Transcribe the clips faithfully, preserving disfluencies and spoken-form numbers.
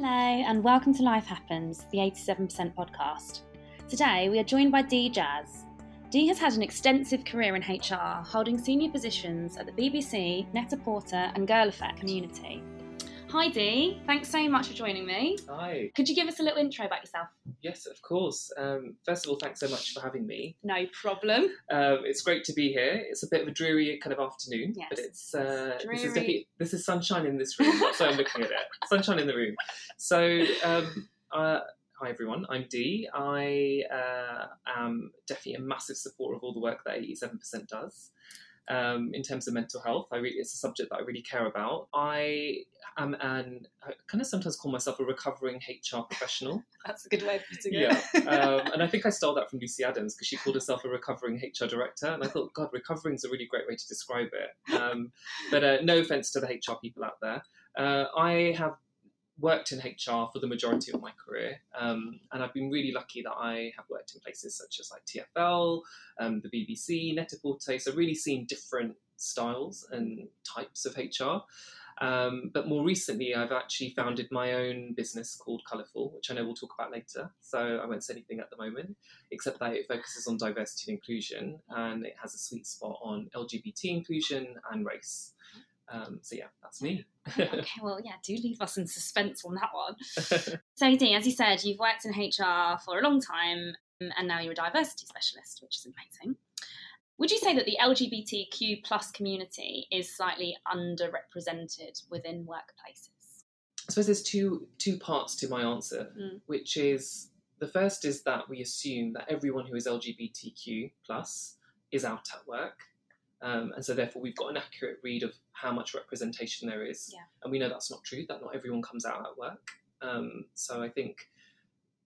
Hello and welcome to Life Happens, the eighty-seven percent podcast. Today we are joined by Dee Jazz. Dee has had an extensive career in H R, holding senior positions at the B B C, Netta Porter and Girl Effect community. Hi Dee, thanks so much for joining me. Hi. Could you give us a little intro about yourself? Yes, of course. Um, first of all, thanks so much for having me. No problem. Um, it's great to be here. It's a bit of a dreary kind of afternoon, yes, but it's, uh, it's dreary. This is definitely, this is sunshine in this room, so I'm looking at it. Sunshine in the room. So, um, uh, hi everyone, I'm Dee. I uh, am definitely a massive supporter of all the work that eighty-seven percent does. Um, in terms of mental health, I really, it's a subject that I really care about. I am an, I kind of sometimes call myself a recovering H R professional. That's a good way of putting it. Yeah, um, and I think I stole that from Lucy Adams because she called herself a recovering H R director, and I thought, God, recovering is a really great way to describe it. Um, but uh, no offence to the H R people out there. Uh, I have worked in H R for the majority of my career, um, and I've been really lucky that I have worked in places such as like T F L, um, the B B C, Netta Porter, so really seen different styles and types of H R. Um, but more recently, I've actually founded my own business called Colourful, which I know we'll talk about later. So I won't say anything at the moment, except that it focuses on diversity and inclusion, and it has a sweet spot on L G B T inclusion and race. Um, so yeah, that's me. Okay, well, yeah, do leave us in suspense on that one. So Dee, as you said, you've worked in H R for a long time and now you're a diversity specialist, which is amazing. Would you say that the L G B T Q plus community is slightly underrepresented within workplaces? I suppose there's two two parts to my answer, mm. which is, the first is that we assume that everyone who is L G B T Q plus is out at work. Um, and so therefore we've got an accurate read of how much representation there is. Yeah. And we know that's not true, that not everyone comes out at work. Um, so I think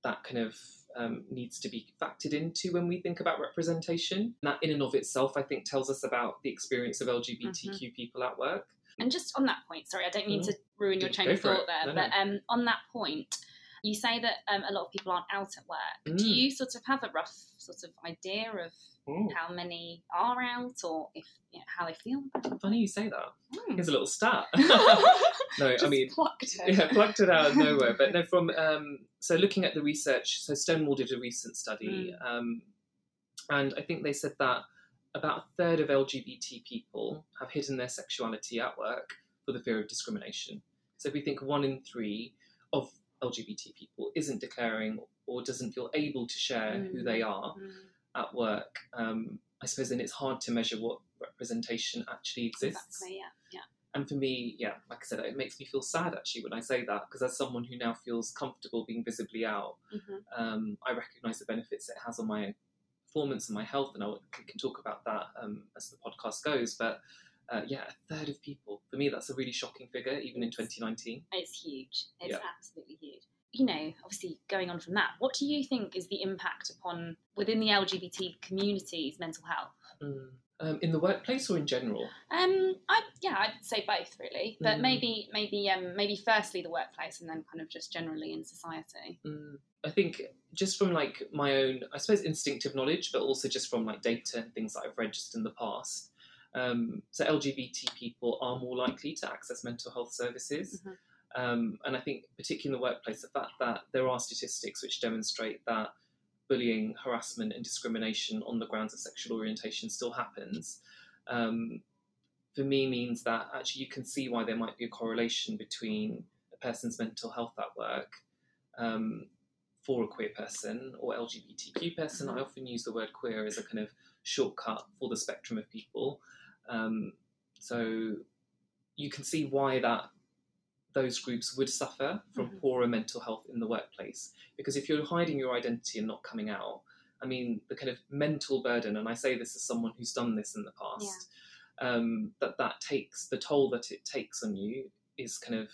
that kind of um, needs to be factored into when we think about representation. That in and of itself, I think, tells us about the experience of L G B T Q mm-hmm. people at work. And just on that point, sorry, I don't mean mm-hmm. to ruin your chain of thought there, no, but no. Um, on that point, you say that um, a lot of people aren't out at work. Mm. Do you sort of have a rough sort of idea of Ooh. how many are out, or if you know, how they feel? Funny you say that. Mm. Here's a little stat. No, Just I mean, plucked it. yeah, plucked it out of nowhere. But no, from um, so looking at the research, so Stonewall did a recent study, mm. um, and I think they said that about a third of L G B T people have hidden their sexuality at work for the fear of discrimination. So if we think one in three of L G B T people isn't declaring or doesn't feel able to share mm. who they are mm. at work, um, I suppose then it's hard to measure what representation actually exists. Exactly, yeah, yeah. And for me, yeah, like I said, it makes me feel sad actually when I say that, because as someone who now feels comfortable being visibly out, mm-hmm. um, I recognise the benefits it has on my performance and my health, and I we can talk about that um, as the podcast goes, but Uh, yeah, a third of people. For me, that's a really shocking figure, even in twenty nineteen. It's huge. It's yeah. absolutely huge. You know, obviously, going on from that, what do you think is the impact upon, within the L G B T community's mental health? Mm. Um, in the workplace or in general? Um, I yeah, I'd say both, really. But mm. maybe, maybe, um, maybe firstly the workplace, and then kind of just generally in society. Mm. I think just from like my own, I suppose, instinctive knowledge, but also just from like data and things that I've registered in the past. Um, so L G B T people are more likely to access mental health services. Mm-hmm. Um, and I think particularly in the workplace, the fact that there are statistics which demonstrate that bullying, harassment and discrimination on the grounds of sexual orientation still happens, um, for me means that actually you can see why there might be a correlation between a person's mental health at work um, for a queer person or L G B T Q person. Mm-hmm. I often use the word queer as a kind of shortcut for the spectrum of people. Um, so you can see why that those groups would suffer from mm-hmm. poorer mental health in the workplace, because if you're hiding your identity and not coming out, I mean, the kind of mental burden, and I say this as someone who's done this in the past, yeah. um, that that takes, the toll that it takes on you is kind of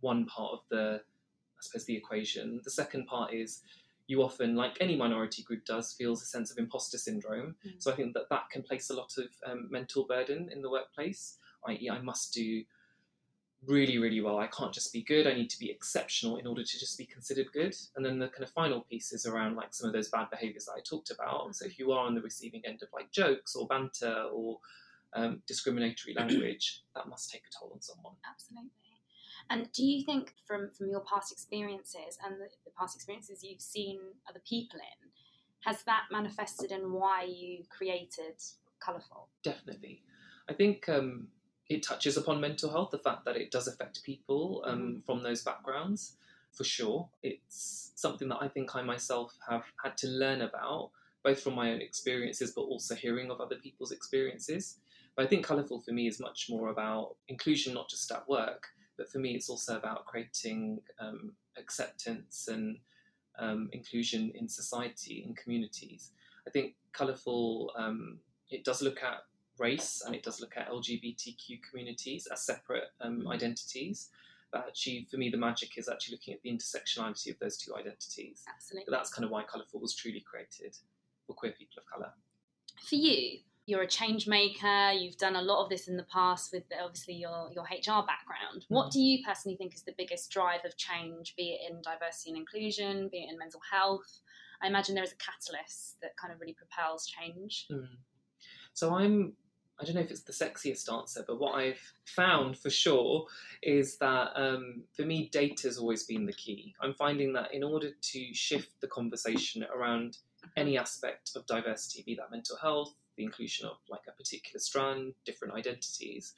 one part of the, I suppose, the equation. The second part is you often, like any minority group does, feels a sense of imposter syndrome. Mm. So I think that that can place a lot of um, mental burden in the workplace, that is I must do really, really well. I can't just be good. I need to be exceptional in order to just be considered good. And then the kind of final piece is around like some of those bad behaviours that I talked about. Mm. So if you are on the receiving end of like jokes or banter or um, discriminatory language, that must take a toll on someone. Absolutely. And do you think from, from your past experiences and the, the past experiences you've seen other people in, has that manifested in why you created Colourful? Definitely. I think um, it touches upon mental health, the fact that it does affect people um, mm-hmm. from those backgrounds, for sure. It's something that I think I myself have had to learn about, both from my own experiences, but also hearing of other people's experiences. But I think Colourful for me is much more about inclusion, not just at work, but for me it's also about creating um, acceptance and um, inclusion in society, in communities. I think Colourful, um, it does look at race and it does look at L G B T Q communities as separate um, identities. But actually, for me, the magic is actually looking at the intersectionality of those two identities. Absolutely. But that's kind of why Colourful was truly created for queer people of colour. For you, you're a change maker, you've done a lot of this in the past with obviously your, your H R background. What do you personally think is the biggest drive of change, be it in diversity and inclusion, be it in mental health? I imagine there is a catalyst that kind of really propels change. Mm. So I'm, I don't know if it's the sexiest answer, but what I've found for sure is that um, for me, data's always been the key. I'm finding that in order to shift the conversation around any aspect of diversity, be that mental health, the inclusion of like a particular strand, different identities.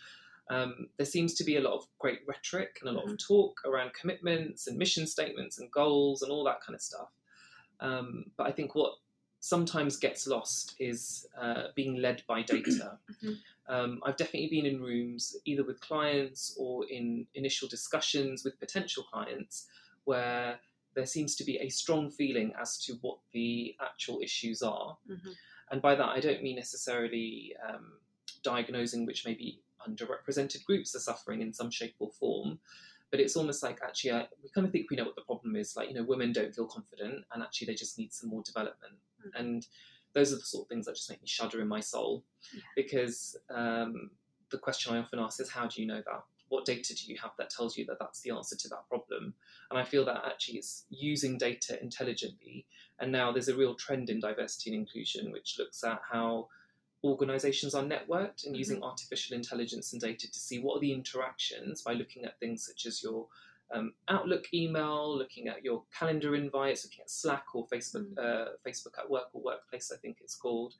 Um, there seems to be a lot of great rhetoric and a lot mm-hmm. of talk around commitments and mission statements and goals and all that kind of stuff. Um, but I think what sometimes gets lost is uh, being led by data. mm-hmm. um, I've definitely been in rooms, either with clients or in initial discussions with potential clients, where there seems to be a strong feeling as to what the actual issues are. Mm-hmm. And by that, I don't mean necessarily um, diagnosing which maybe underrepresented groups are suffering in some shape or form, but it's almost like actually I, we kind of think we know what the problem is. Like, you know, women don't feel confident and actually they just need some more development. Mm-hmm. And those are the sort of things that just make me shudder in my soul, yeah. because um, the question I often ask is, how do you know that? What data do you have that tells you that that's the answer to that problem? And I feel that actually it's using data intelligently. And now there's a real trend in diversity and inclusion, which looks at how organisations are networked and mm-hmm. using artificial intelligence and data to see what are the interactions by looking at things such as your um, Outlook email, looking at your calendar invites, looking at Slack or Facebook, mm-hmm. uh, Facebook at Work or Workplace, I think it's called.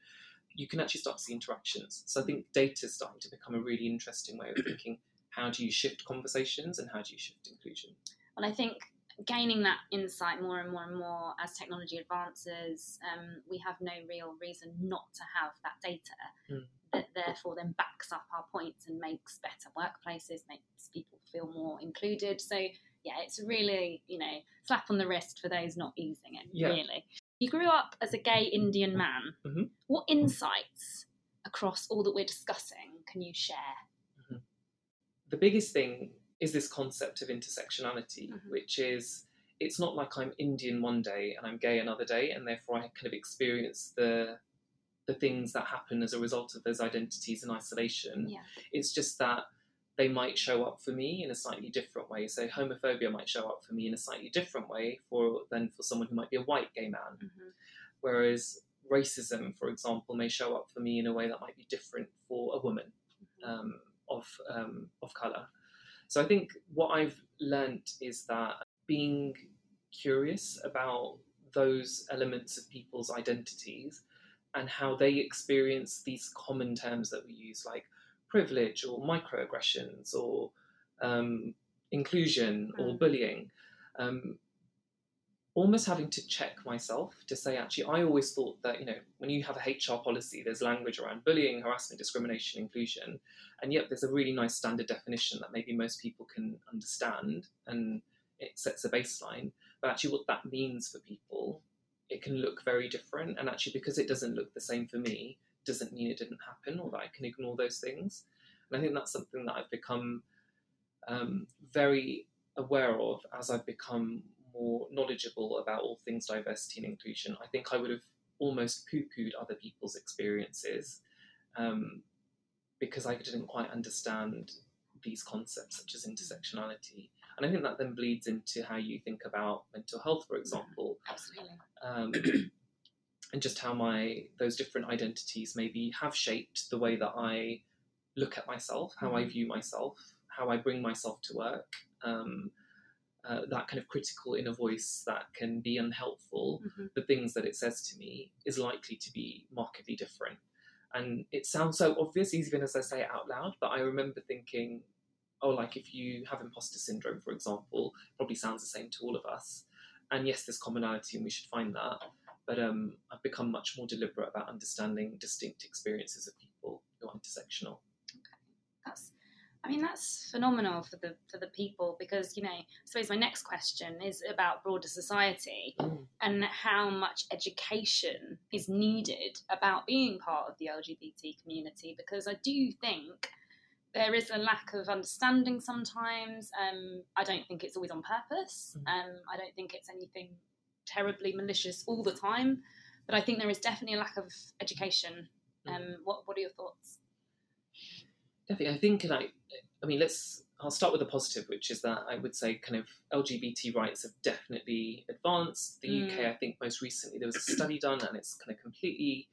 You can actually start to see interactions. So I think data is starting to become a really interesting way of thinking. How do you shift conversations and how do you shift inclusion? Well, I think gaining that insight more and more and more as technology advances, um, we have no real reason not to have that data mm. that therefore then backs up our points and makes better workplaces, makes people feel more included. So, yeah, it's really, you know, slap on the wrist for those not using it, yeah. really. You grew up as a gay Indian man. Mm-hmm. What insights across all that we're discussing can you share? The biggest thing is this concept of intersectionality, mm-hmm. which is, it's not like I'm Indian one day and I'm gay another day, and therefore I kind of experience the the things that happen as a result of those identities in isolation. Yeah. It's just that they might show up for me in a slightly different way. So homophobia might show up for me in a slightly different way for than for someone who might be a white gay man. Mm-hmm. Whereas racism, for example, may show up for me in a way that might be different for a woman. Mm-hmm. Um, of um, of colour. So I think what I've learnt is that being curious about those elements of people's identities and how they experience these common terms that we use, like privilege or microaggressions or um, inclusion mm. or bullying, um, almost having to check myself to say, actually, I always thought that, you know, when you have a H R policy, there's language around bullying, harassment, discrimination, inclusion, and yet there's a really nice standard definition that maybe most people can understand and it sets a baseline. But actually what that means for people, it can look very different. And actually because it doesn't look the same for me, doesn't mean it didn't happen or that I can ignore those things. And I think that's something that I've become um, very aware of as I've become more knowledgeable about all things diversity and inclusion. I think I would have almost poo-pooed other people's experiences um, because I didn't quite understand these concepts such as intersectionality. And I think that then bleeds into how you think about mental health, for example. Absolutely. Um, and just how my those different identities maybe have shaped the way that I look at myself, how mm-hmm. I view myself, how I bring myself to work, um, uh, that kind of critical inner voice that can be unhelpful, mm-hmm. the things that it says to me is likely to be markedly different. And it sounds so obvious, even as I say it out loud, but I remember thinking, oh, like if you have imposter syndrome, for example, probably sounds the same to all of us. And yes, there's commonality and we should find that. But um, I've become much more deliberate about understanding distinct experiences of people who are intersectional. Okay, that's, I mean, that's phenomenal for the for the people, because, you know, I suppose my next question is about broader society mm. and how much education is needed about being part of the L G B T community, because I do think there is a lack of understanding sometimes. Um, I don't think it's always on purpose. Mm. Um, I don't think it's anything terribly malicious all the time, but I think there is definitely a lack of education. Um, what what are your thoughts? Definitely, I think, and I, I mean, let's. I'll start with the positive, which is that I would say kind of L G B T rights have definitely advanced. The mm. U K, I think, most recently there was a study done, and it's kind of completely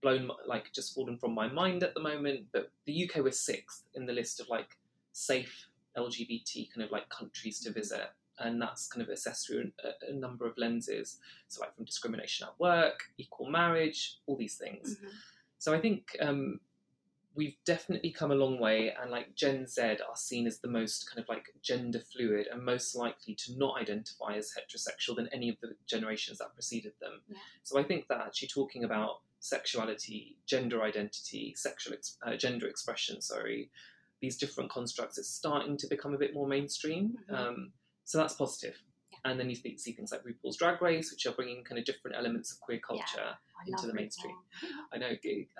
blown, like just fallen from my mind at the moment. But the U K was sixth in the list of like safe L G B T kind of like countries to visit. And that's kind of assessed through a, a number of lenses. So like from discrimination at work, equal marriage, all these things. Mm-hmm. So I think um, we've definitely come a long way, and like Gen Z are seen as the most kind of like gender fluid and most likely to not identify as heterosexual than any of the generations that preceded them. Yeah. So I think that actually talking about sexuality, gender identity, sexual ex- uh, gender expression, sorry, these different constructs is starting to become a bit more mainstream. Mm-hmm. Um, So that's positive. Yeah. And then you see things like RuPaul's Drag Race, which are bringing kind of different elements of queer culture yeah, into the mainstream. I know,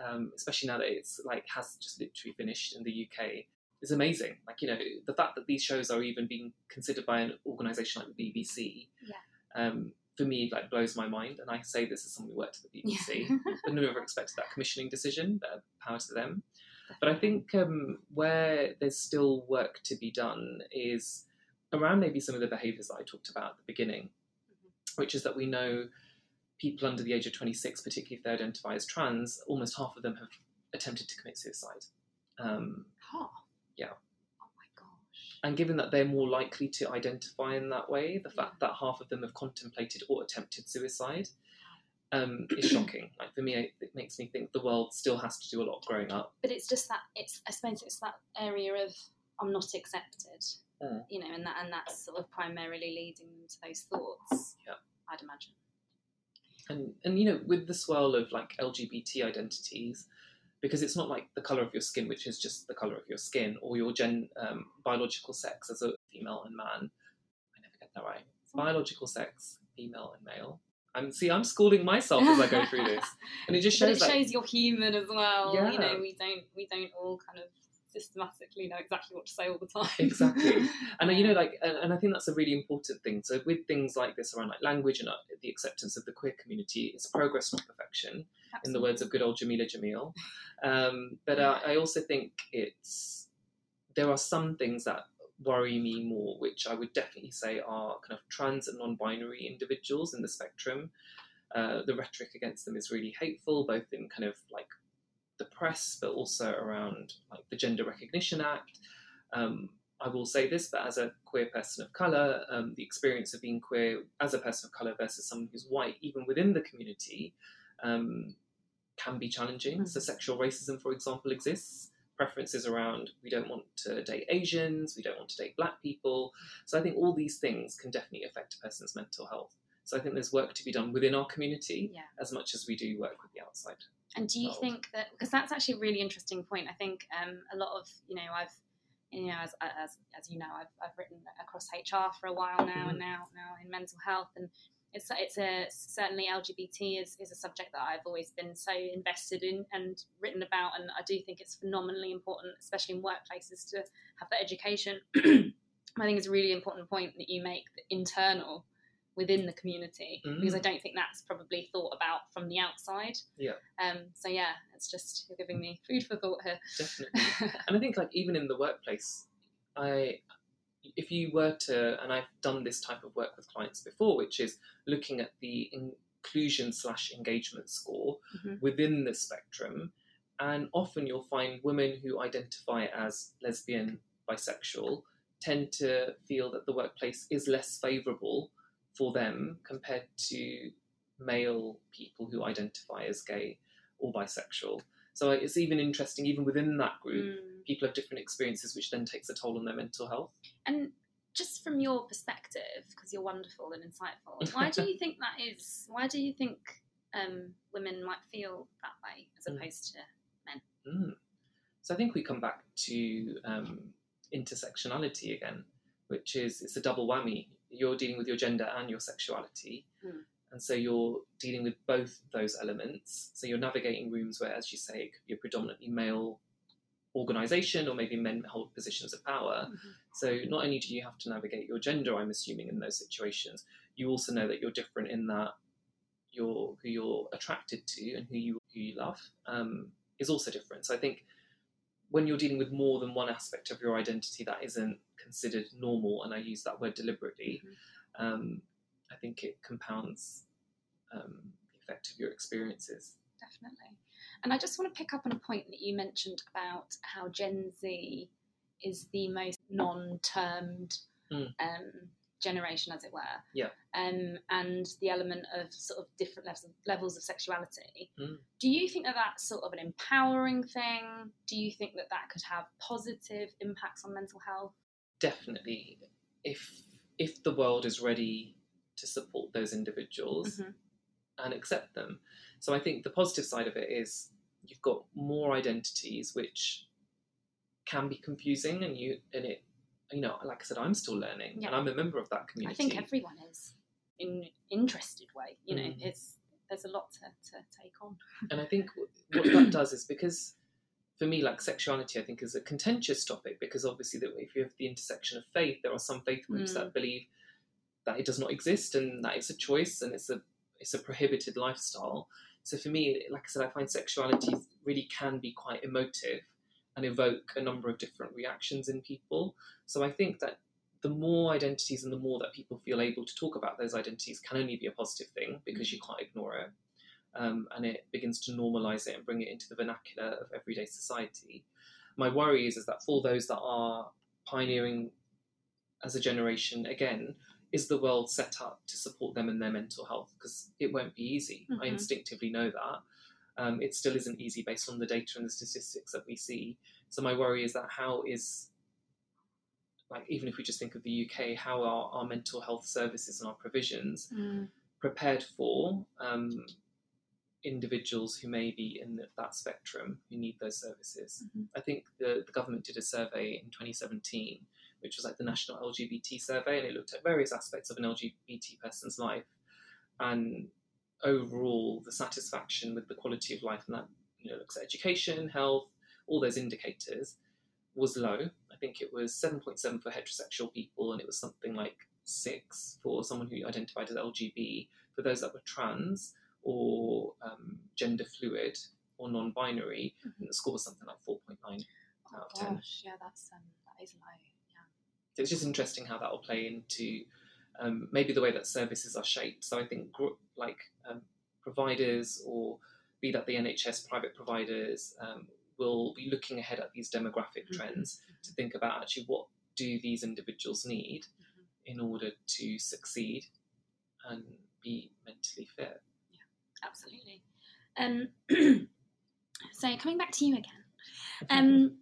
um, especially now that it's like has just literally finished in the U K, is amazing. Like, you know, the fact that these shows are even being considered by an organisation like the B B C, yeah. um, for me, like blows my mind. And I say this as someone who worked at the B B C. Yeah. I never expected that commissioning decision, but power to them. But I think um, where there's still work to be done is around maybe some of the behaviours that I talked about at the beginning, mm-hmm. which is that we know people under the age of twenty-six, particularly if they identify as trans, almost half of them have attempted to commit suicide. Um, half? Yeah. Oh my gosh. And given that they're more likely to identify in that way, the fact yeah. that half of them have contemplated or attempted suicide um, is shocking. Like for me, it makes me think the world still has to do a lot growing up. But it's just that, it's I suppose it's that area of I'm not accepted. You know, and that and that's sort of primarily leading them to those thoughts. Yeah, I'd imagine. And and you know, with the swirl of like L G B T identities, because it's not like the colour of your skin, which is just the colour of your skin, or your gen um, biological sex as a female and man. I never get that right. Biological sex, female and male. I'm see, I'm schooling myself as I go through this, and it just shows. But it shows like, you're human as well. Yeah. You know, we don't we don't all kind of systematically know exactly what to say all the time. Exactly. And you know, like, and, and I think that's a really important thing. So with things like this around like language and uh, the acceptance of the queer community, it's progress, not perfection. Absolutely. In the words of good old Jameela Jamil. Um, but uh, I also think it's, there are some things that worry me more, which I would definitely say are kind of trans and non-binary individuals in the spectrum. Uh, the rhetoric against them is really hateful, both in kind of like the press, but also around like the Gender Recognition Act. Um, I will say this, but as a queer person of colour, um, the experience of being queer as a person of colour versus someone who's white, even within the community, um, can be challenging. Mm-hmm. So sexual racism, for example, exists. Preferences around we don't want to date Asians, we don't want to date black people. So I think all these things can definitely affect a person's mental health. So I think there's work to be done within our community yeah. as much as we do work with the outside. And do you world. think that, because that's actually a really interesting point. I think um, a lot of, you know, I've, you know, as as as you know, I've I've written across H R for a while now, mm-hmm. and now now in mental health, and it's it's a certainly L G B T is is a subject that I've always been so invested in and written about, and I do think it's phenomenally important, especially in workplaces, to have that education. I think it's a really important point that you make, the internal within the community, mm. because I don't think that's probably thought about from the outside. Yeah. Um. So yeah, it's just, you're giving me food for thought here. Definitely. And I think like even in the workplace, I, if you were to, and I've done this type of work with clients before, which is looking at the inclusion slash engagement score mm-hmm. within the spectrum, and often you'll find women who identify as lesbian, bisexual, tend to feel that the workplace is less favourable for them compared to male people who identify as gay or bisexual. So it's even interesting, even within that group, mm. people have different experiences, which then takes a toll on their mental health. And just from your perspective, because you're wonderful and insightful, why do you think that is? Why do you think um, women might feel that way as opposed mm. to men? Mm. So I think we come back to um, intersectionality again, which is, it's a double whammy. You're dealing with your gender and your sexuality. Mm. And so you're dealing with both those elements. So you're navigating rooms where, as you say, it could be a predominantly male organisation, or maybe men hold positions of power. Mm-hmm. So not only do you have to navigate your gender, I'm assuming, in those situations, you also know that you're different in that you're, who you're attracted to and who you, who you love um, is also different. So I think when you're dealing with more than one aspect of your identity that isn't considered normal, and I use that word deliberately, mm-hmm. um, I think it compounds um, the effect of your experiences. Definitely. And I just want to pick up on a point that you mentioned about how Gen Z is the most non-termed mm. um, generation, as it were. Yeah. Um, and the element of sort of different levels of, levels of sexuality. Mm. Do you think that that's sort of an empowering thing? Do you think that that could have positive impacts on mental health? Definitely. If if the world is ready to support those individuals mm-hmm. and accept them. So I think the positive side of it is you've got more identities, which can be confusing, and you and it, you know, like I said, I'm still learning, yeah. and I'm a member of that community. I think everyone is, in an interested way. You know, mm. it's there's a lot to, to take on. And I think what that does is, because for me, like, sexuality, I think, is a contentious topic, because obviously that if you have the intersection of faith, there are some faith groups mm. that believe that it does not exist, and that it's a choice, and it's a it's a prohibited lifestyle. So for me, like I said, I find sexuality really can be quite emotive and evoke a number of different reactions in people. So I think that the more identities and the more that people feel able to talk about those identities can only be a positive thing, because you can't ignore it. Um, and it begins to normalise it and bring it into the vernacular of everyday society. My worry is, is that for those that are pioneering as a generation again, is the world set up to support them in their mental health? Because it won't be easy. Mm-hmm. I instinctively know that. Um, it still isn't easy based on the data and the statistics that we see. So my worry is that how is, like, even if we just think of the U K, how are our mental health services and our provisions mm. prepared for um, individuals who may be in the, that spectrum who need those services? Mm-hmm. I think the, the government did a survey in twenty seventeen, which was like the National L G B T Survey, and it looked at various aspects of an L G B T person's life. And overall, the satisfaction with the quality of life, and that, you know, looks at education, health, all those indicators, was low. I think it was seven point seven for heterosexual people, and it was something like six for someone who identified as L G B. For those that were trans or um, gender fluid or non-binary, mm-hmm. and the score was something like four point nine oh, out of ten. Gosh, yeah, that's um, that is low. So it's just interesting how that will play into um, maybe the way that services are shaped. So I think gr- like um, providers, or be that the N H S, private providers, um, will be looking ahead at these demographic mm-hmm. trends to think about actually what do these individuals need mm-hmm. in order to succeed and be mentally fit. Yeah, absolutely. Um, so coming back to you again. Um,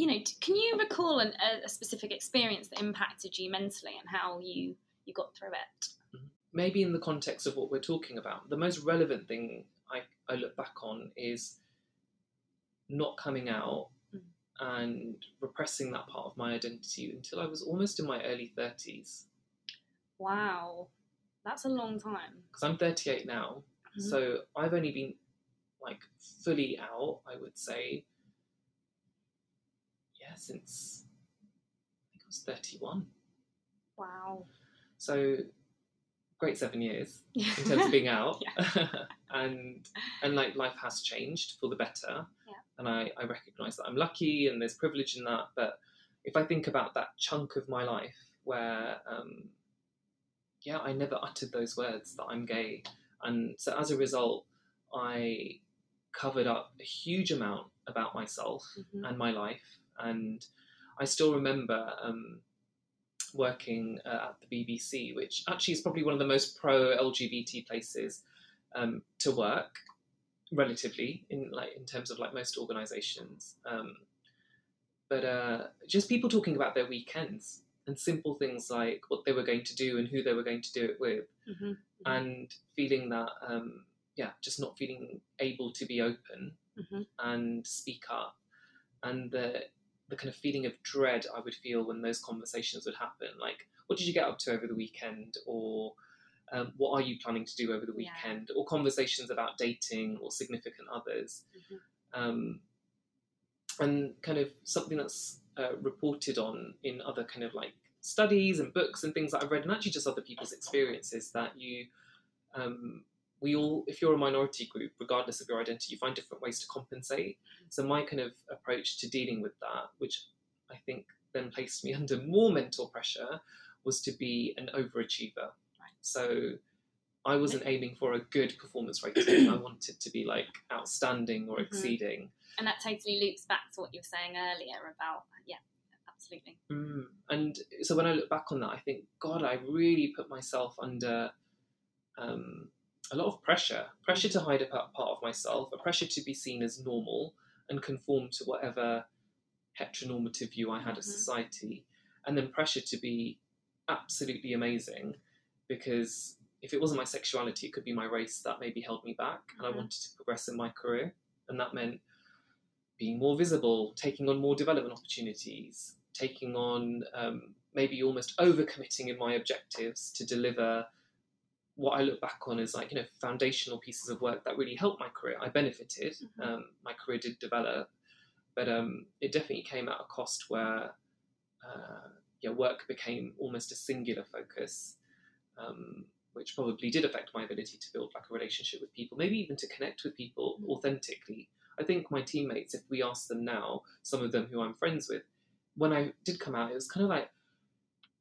You know, can you recall an, a specific experience that impacted you mentally and how you, you got through it? Maybe in the context of what we're talking about, the most relevant thing I, I look back on is not coming out mm. and repressing that part of my identity until I was almost in my early thirties. Wow, that's a long time. Because I'm thirty-eight now, mm-hmm. so I've only been, like, fully out, I would say, since I think I was thirty-one. Wow. So great seven years in terms of being out. Yeah. and and like life has changed for the better. Yeah. And I, I recognise that I'm lucky and there's privilege in that. But if I think about that chunk of my life where um, yeah, I never uttered those words that I'm gay. And so as a result, I covered up a huge amount about myself mm-hmm. and my life. And I still remember um, working uh, at the B B C, which actually is probably one of the most pro-L G B T places um, to work, relatively, in like in terms of like most organisations. Um, but uh, just people talking about their weekends and simple things like what they were going to do and who they were going to do it with, mm-hmm. and feeling that, um, yeah, just not feeling able to be open mm-hmm. and speak up, and the the kind of feeling of dread I would feel when those conversations would happen. Like, what did you get up to over the weekend? Or um, what are you planning to do over the weekend? Yeah. Or conversations about dating or significant others. Mm-hmm. Um, and kind of something that's uh, reported on in other kind of like studies and books and things that I've read, and actually just other people's experiences, that you, um, we all, if you're a minority group, regardless of your identity, you find different ways to compensate. So my kind of approach to dealing with that, which I think then placed me under more mental pressure, was to be an overachiever. Right. So I wasn't aiming for a good performance rating. I wanted to be like outstanding or exceeding. Mm-hmm. And that totally loops back to what you were saying earlier about, yeah, absolutely. Mm. And so when I look back on that, I think, God, I really put myself under... Um, a lot of pressure, pressure to hide a part of myself, a pressure to be seen as normal and conform to whatever heteronormative view I had mm-hmm. of society, and then pressure to be absolutely amazing, because if it wasn't my sexuality, it could be my race that maybe held me back, mm-hmm. and I wanted to progress in my career, and that meant being more visible, taking on more development opportunities, taking on um, maybe almost overcommitting in my objectives to deliver what I look back on is like, you know, foundational pieces of work that really helped my career. I benefited, mm-hmm. um, my career did develop, but um, it definitely came at a cost where uh, yeah, work became almost a singular focus, um, which probably did affect my ability to build like a relationship with people, maybe even to connect with people mm-hmm. authentically. I think my teammates, if we ask them now, some of them who I'm friends with, when I did come out, it was kind of like,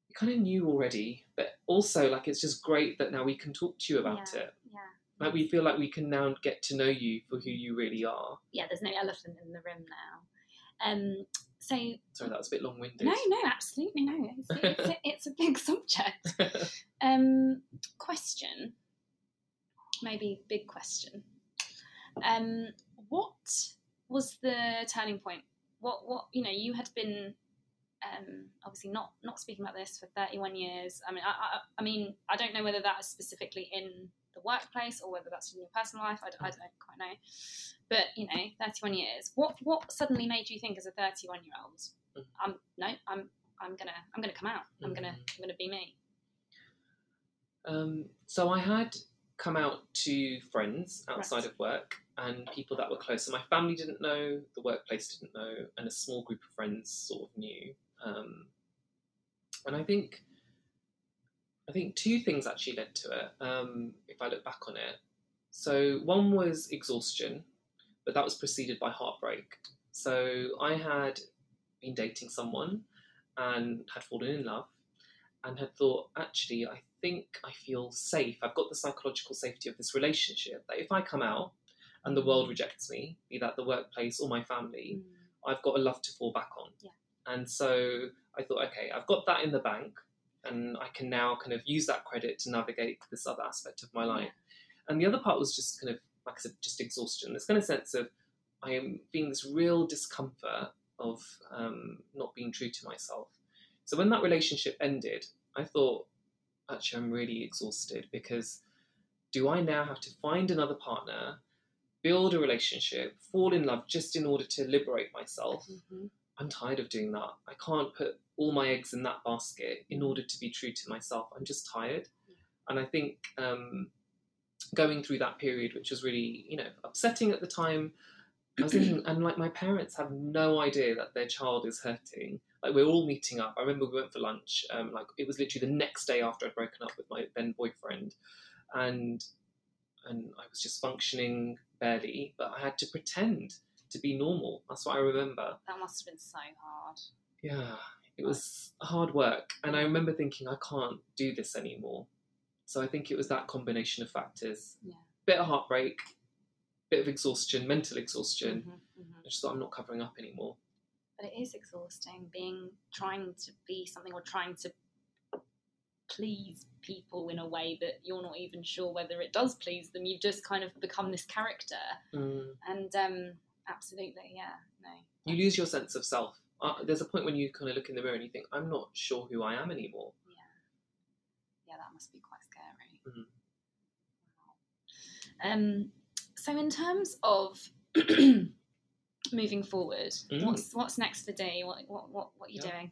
you kind of knew already, but also like it's just great that now we can talk to you about yeah, it. Yeah. Like we feel like we can now get to know you for who you really are. Yeah, there's no elephant in the room now. Um. So. Sorry, that was a bit long-winded. No, no, absolutely no. It's, it's, a, it's a big subject. Um. Question. Maybe big question. Um. What was the turning point? What what you know you had been. Um, obviously not not speaking about this for thirty-one years. I mean I, I, I mean I don't know whether that is specifically in the workplace or whether that's in your personal life. I, I don't quite know, but you know, thirty-one years, what what suddenly made you think as a thirty-one year old, I'm no I'm I'm gonna I'm gonna come out, I'm gonna I'm gonna be me? Um, so I had come out to friends outside right. of work and people that were close. So my family didn't know, the workplace didn't know, and a small group of friends sort of knew. Um, and I think I think two things actually led to it, um, if I look back on it. So one was exhaustion, but that was preceded by heartbreak. So I had been dating someone and had fallen in love and had thought, actually, I think I feel safe. I've got the psychological safety of this relationship, that if I come out and the world rejects me, be that the workplace or my family, mm. I've got a love to fall back on. Yeah. And so I thought, okay, I've got that in the bank and I can now kind of use that credit to navigate this other aspect of my life. And the other part was just kind of, like I said, just exhaustion. This kind of sense of I am feeling this real discomfort of um, not being true to myself. So when that relationship ended, I thought, actually, I'm really exhausted, because do I now have to find another partner, build a relationship, fall in love just in order to liberate myself? Mm-hmm. I'm tired of doing that. I can't put all my eggs in that basket in order to be true to myself. I'm just tired. Yeah. And I think um, going through that period, which was really, you know, upsetting at the time, I was thinking, and like my parents have no idea that their child is hurting. Like we're all meeting up. I remember we went for lunch. Um, like it was literally the next day after I'd broken up with my then boyfriend. And, and I was just functioning barely, but I had to pretend to be normal. That's what I remember. That must have been so hard. Yeah, it was hard work. And I remember thinking, I can't do this anymore. So I think it was that combination of factors. Yeah. Bit of heartbreak, bit of exhaustion, mental exhaustion. Mm-hmm, mm-hmm. I just thought, I'm not covering up anymore. But it is exhausting being, trying to be something or trying to please people in a way that you're not even sure whether it does please them. You've just kind of become this character. Mm. And um, absolutely, yeah, no. You lose your sense of self. Uh, there's a point when you kind of look in the mirror and you think, I'm not sure who I am anymore. Yeah. Yeah, that must be quite scary. Mm-hmm. Um. So in terms of moving forward, mm. what's what's next for Dee? What, what, what, what are you yeah. doing?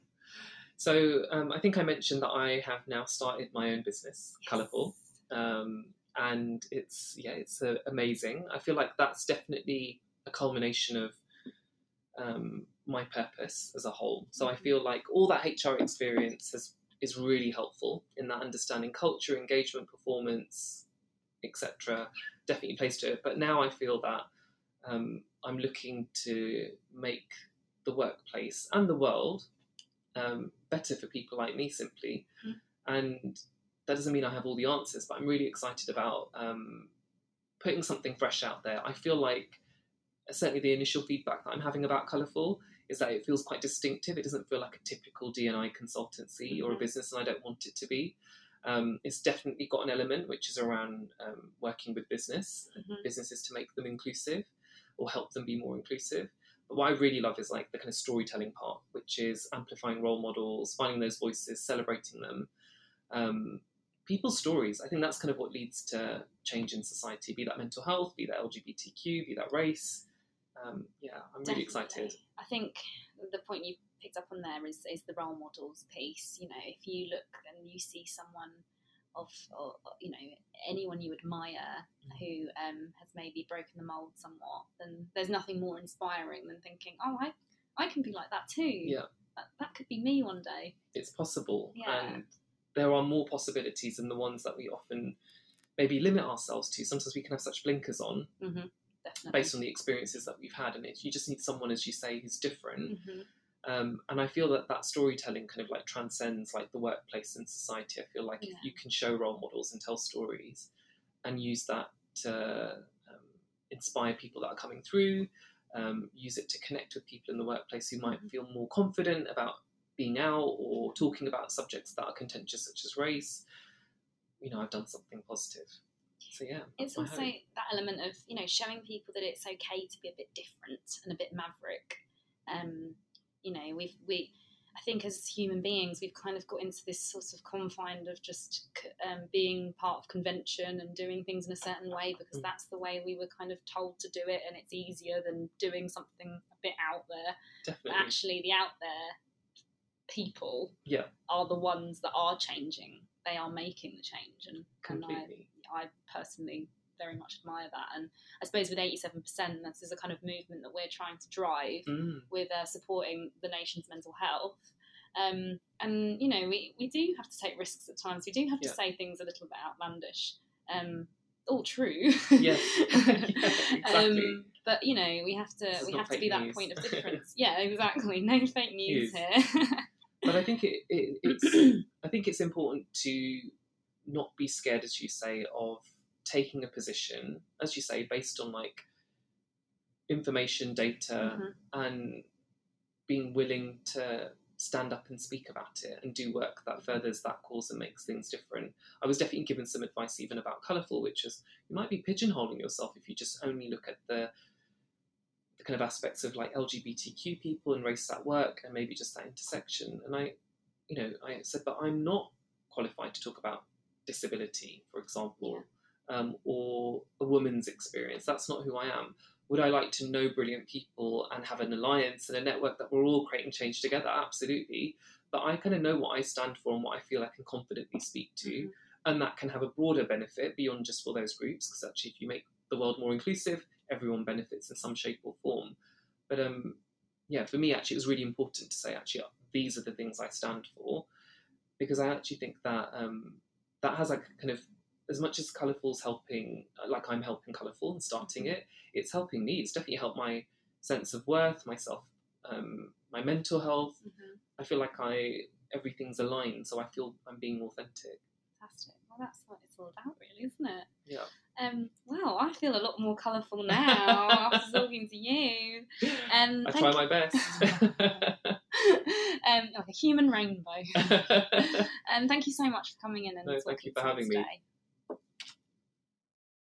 So um, I think I mentioned that I have now started my own business, yes. Colourful, um, and it's yeah, it's uh, amazing. I feel like that's definitely a culmination of um, my purpose as a whole. So I feel like all that H R experience has, is really helpful in that understanding culture, engagement, performance, et cetera. Definitely plays to it. But now I feel that um, I'm looking to make the workplace and the world Um, better for people like me, simply. Mm. And that doesn't mean I have all the answers, but I'm really excited about um, putting something fresh out there. I feel like uh, certainly the initial feedback that I'm having about Colourful is that it feels quite distinctive. It doesn't feel like a typical D and I consultancy mm-hmm. or a business, and I don't want it to be. Um, it's definitely got an element which is around um, working with business, mm-hmm. businesses to make them inclusive or help them be more inclusive. But what I really love is like the kind of storytelling part, which is amplifying role models, finding those voices, celebrating them. Um, people's stories, I think that's kind of what leads to change in society, be that mental health, be that L G B T Q, be that race. Um, yeah, I'm Definitely. really excited. I think the point you picked up on there is, is the role models piece. You know, if you look and you see someone of, or, you know, anyone you admire who um, has maybe broken the mould somewhat, then there's nothing more inspiring than thinking, oh, I I can be like that too. Yeah, That, that could be me one day. It's possible. Yeah. And there are more possibilities than the ones that we often maybe limit ourselves to. Sometimes we can have such blinkers on mm-hmm. Definitely. based on the experiences that we've had. And it, you just need someone, as you say, who's different. Mm-hmm. Um, and I feel that that storytelling kind of like transcends like the workplace and society. I feel like yeah. if you can show role models and tell stories and use that to um, inspire people that are coming through, um, use it to connect with people in the workplace who might mm-hmm. feel more confident about being out or talking about subjects that are contentious, such as race, you know, I've done something positive. So yeah, it's also hope. That element of, you know, showing people that it's okay to be a bit different and a bit maverick. Um, You know, we've, we, I think as human beings, we've kind of got into this sort of confine of just um, being part of convention and doing things in a certain way because that's the way we were kind of told to do it, and it's easier than doing something a bit out there. Definitely. But actually, the out there people yeah. are the ones that are changing. They are making the change, and, and I, I personally very much admire that. And I suppose with eighty-seven percent, this is a kind of movement that we're trying to drive mm. with uh, supporting the nation's mental health. Um, and, you know, we, we do have to take risks at times. We do have yeah. to say things a little bit outlandish. Um, all true. Yes. yeah, exactly. Um, but, you know, we have to it's we have to be news. That point of difference. yeah, exactly. No fake news here. But I think it, it, it's I think it's important to not be scared, as you say, of taking a position, as you say, based on like information, data, mm-hmm. and being willing to stand up and speak about it and do work that furthers that cause and makes things different. I was definitely given some advice even about Colourful, which is you might be pigeonholing yourself if you just only look at the, the kind of aspects of like L G B T Q people and race at work and maybe just that intersection. And I, you know, I said, but I'm not qualified to talk about disability, for example, Um, or a woman's experience. That's not who I am. Would I like to know brilliant people and have an alliance and a network that we're all creating change together? Absolutely. But I kind of know what I stand for and what I feel I can confidently speak to. Mm-hmm. And that can have a broader benefit beyond just for those groups, because actually if you make the world more inclusive, everyone benefits in some shape or form. But um, yeah, for me, actually, it was really important to say, actually, these are the things I stand for, because I actually think that um, that has like kind of, as much as Colourful's helping, like I'm helping Colourful and starting it, it's helping me. It's definitely helped my sense of worth, myself, um, my mental health. Mm-hmm. I feel like I everything's aligned, so I feel I'm being authentic. Fantastic. Well, that's what it's all about, really, isn't it? Yeah. Um. Wow, I feel a lot more colourful now after talking to you. Um, I try you. my best. um, like a human rainbow. And um, thank you so much for coming in and no, talking thank you for having today. me.